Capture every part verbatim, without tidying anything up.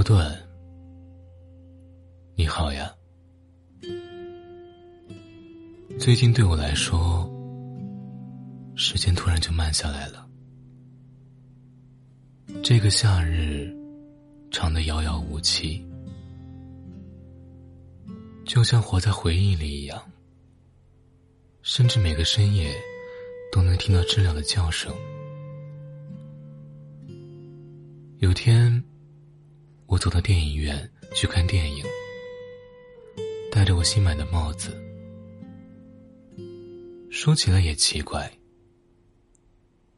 波顿，你好呀。最近对我来说，时间突然就慢下来了。这个夏日长得遥遥无期，就像活在回忆里一样，甚至每个深夜都能听到知了的叫声。有天我走到电影院去看电影，戴着我新买的帽子。说起来也奇怪，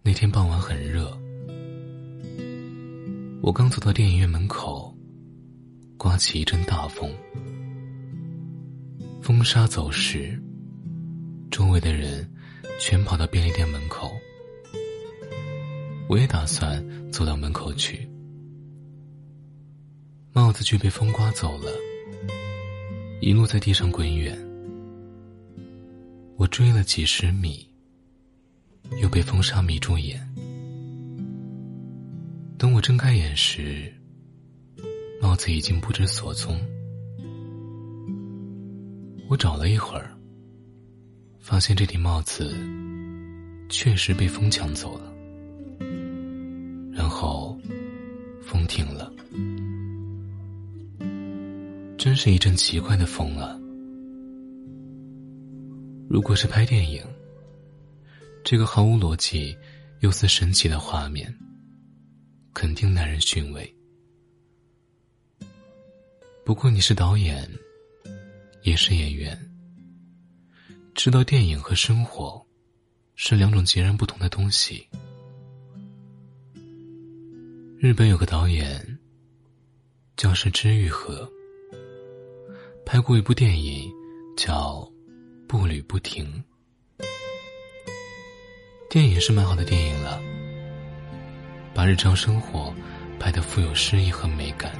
那天傍晚很热，我刚走到电影院门口，刮起一阵大风，风沙走石，周围的人全跑到便利店门口，我也打算走到门口去。帽子却被风刮走了，一路在地上滚远。我追了几十米，又被风沙迷住眼。等我睁开眼时，帽子已经不知所踪。我找了一会儿，发现这顶帽子确实被风抢走了。然后风停了，真是一阵奇怪的风啊。如果是拍电影，这个毫无逻辑又似神奇的画面肯定耐人寻味。不过你是导演，也是演员，知道电影和生活是两种截然不同的东西。日本有个导演叫是枝裕和，拍过一部电影叫《步履不停》。电影是蛮好的电影了，把日常生活拍得富有诗意和美感，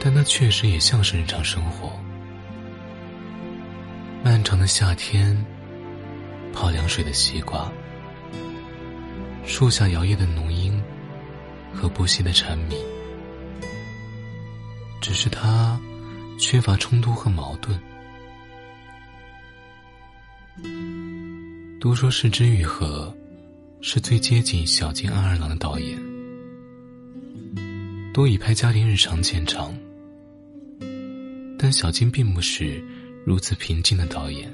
但它确实也像是日常生活。漫长的夏天，泡凉水的西瓜，树下摇曳的浓荫和不息的蝉鸣，只是它缺乏冲突和矛盾。都说是枝裕和是最接近小津安二郎的导演，都以拍家庭日常见长，但小津并不是如此平静的导演。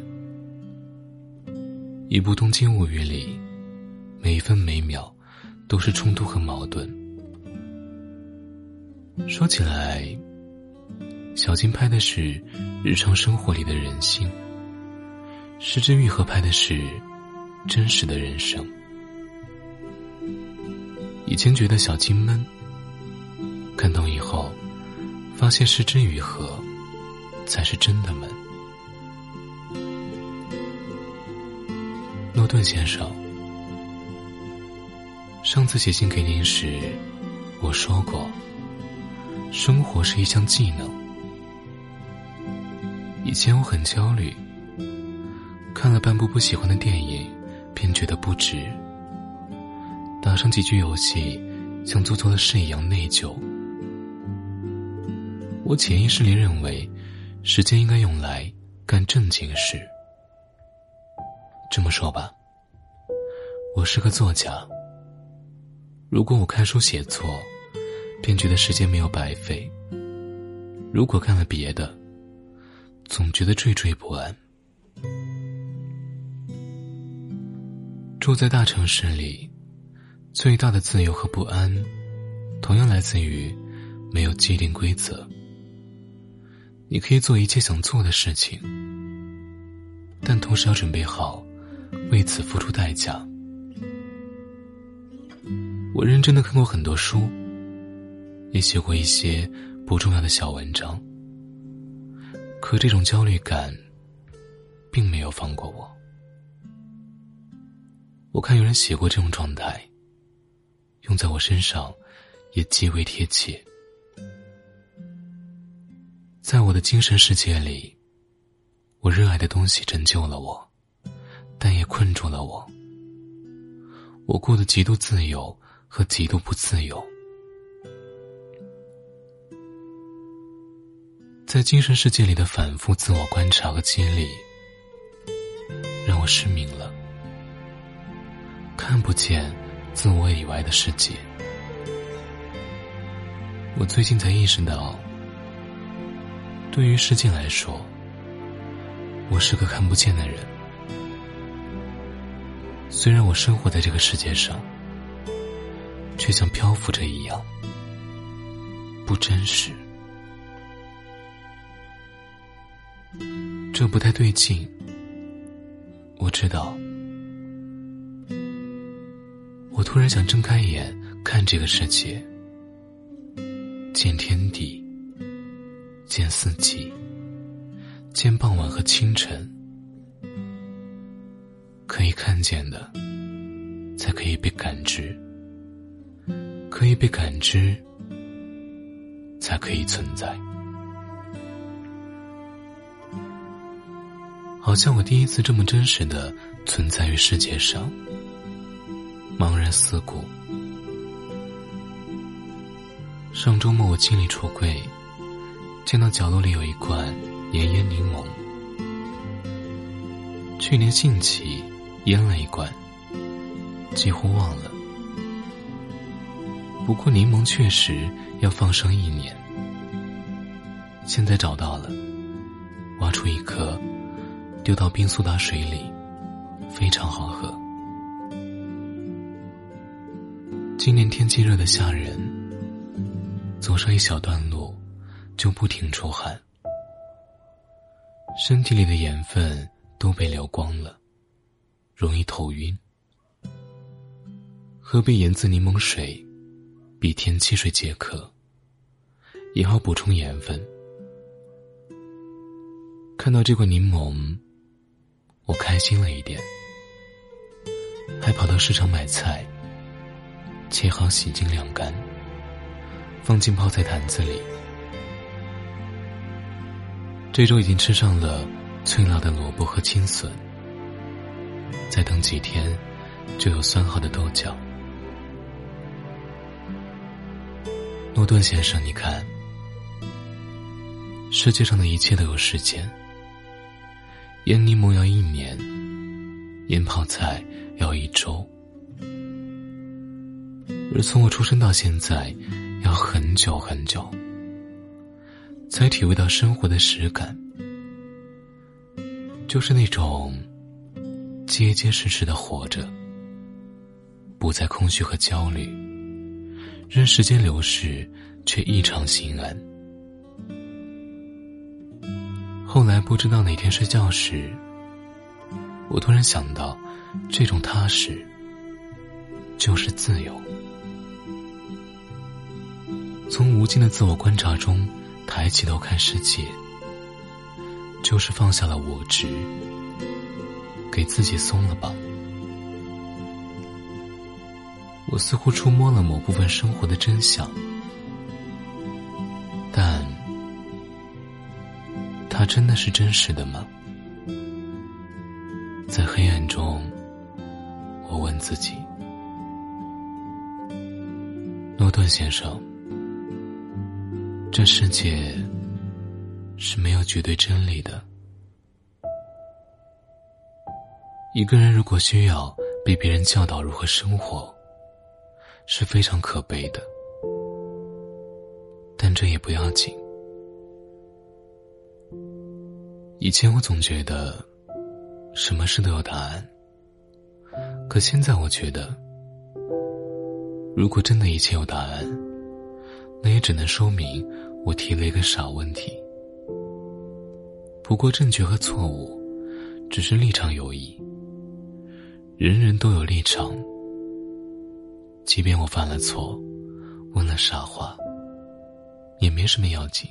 一部《东京物语》里，每分每秒都是冲突和矛盾。说起来，小津拍的是日常生活里的人性，是枝裕和拍的是真实的人生。以前觉得小津闷，看懂以后发现是枝裕和才是真的闷。诺顿先生，上次写信给您时我说过，生活是一项技能。以前我很焦虑，看了半部不喜欢的电影便觉得不值，打上几局游戏像做错了事一样内疚。我潜意识里认为时间应该用来干正经事。这么说吧，我是个作家，如果我看书写作便觉得时间没有白费，如果干了别的总觉得惴惴不安。住在大城市里，最大的自由和不安同样来自于没有既定规则。你可以做一切想做的事情，但同时要准备好为此付出代价。我认真地看过很多书，也写过一些不重要的小文章，可这种焦虑感并没有放过我。我看有人写过这种状态，用在我身上也极为贴切。在我的精神世界里，我热爱的东西拯救了我，但也困住了我。我过得极度自由和极度不自由。在精神世界里的反复自我观察和激励，让我失明了，看不见自我以外的世界。我最近才意识到，对于世界来说，我是个看不见的人。虽然我生活在这个世界上，却像漂浮着一样，不真实。这不太对劲，我知道。我突然想睁开眼看这个世界，见天地，见四季，见傍晚和清晨。可以看见的才可以被感知，可以被感知才可以存在。好像我第一次这么真实地存在于世界上，茫然四顾。上周末我清理橱柜，见到角落里有一罐盐腌柠檬，去年兴起腌了一罐，几乎忘了。不过柠檬确实要放上一年，现在找到了，挖出一颗丢到冰苏打水里，非常好喝。今年天气热得吓人，走上一小段路就不停出汗，身体里的盐分都被流光了，容易头晕。喝杯盐渍柠檬水比天气水解渴，也好补充盐分。看到这罐柠檬，我开心了一点，还跑到市场买菜，切好洗净晾干，放进泡菜坛子里。这周已经吃上了脆辣的萝卜和青笋，再等几天就有酸好的豆角。诺顿先生，你看，世界上的一切都有时间。腌柠檬要一年，腌泡菜要一周，而从我出生到现在要很久很久才体会到生活的实感，就是那种结结实实的活着，不再空虚和焦虑，任时间流逝却异常心安。后来不知道哪天睡觉时，我突然想到，这种踏实就是自由。从无尽的自我观察中抬起头看世界，就是放下了我执，给自己松了绑。我似乎触摸了某部分生活的真相，但它真的是真实的吗？在黑暗中，我问自己。诺顿先生，这世界是没有绝对真理的。一个人如果需要被别人教导如何生活，是非常可悲的。但这也不要紧。以前我总觉得什么事都有答案，可现在我觉得，如果真的一切有答案，那也只能说明我提了一个傻问题。不过正确和错误只是立场有异，人人都有立场。即便我犯了错，问了傻话，也没什么要紧。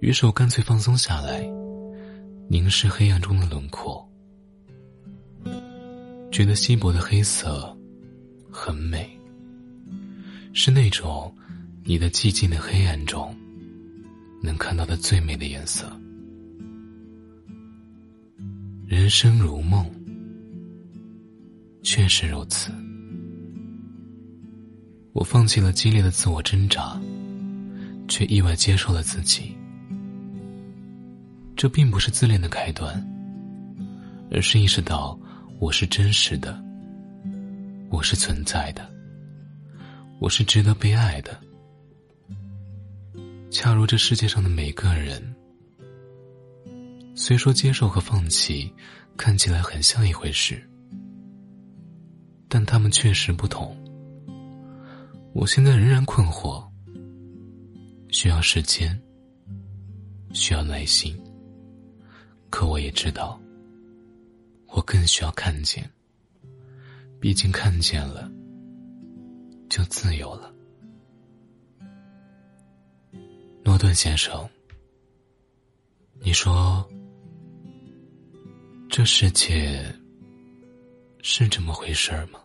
于是我干脆放松下来，凝视黑暗中的轮廓，觉得稀薄的黑色很美，是那种你的寂静的黑暗中能看到的最美的颜色。人生如梦，确实如此。我放弃了激烈的自我挣扎，却意外接受了自己。这并不是自恋的开端，而是意识到我是真实的，我是存在的，我是值得被爱的。恰如这世界上的每个人，虽说接受和放弃看起来很像一回事，但他们确实不同。我现在仍然困惑，需要时间，需要耐心，可我也知道，我更需要看见。毕竟看见了，就自由了。诺顿先生，你说，这世界是这么回事吗？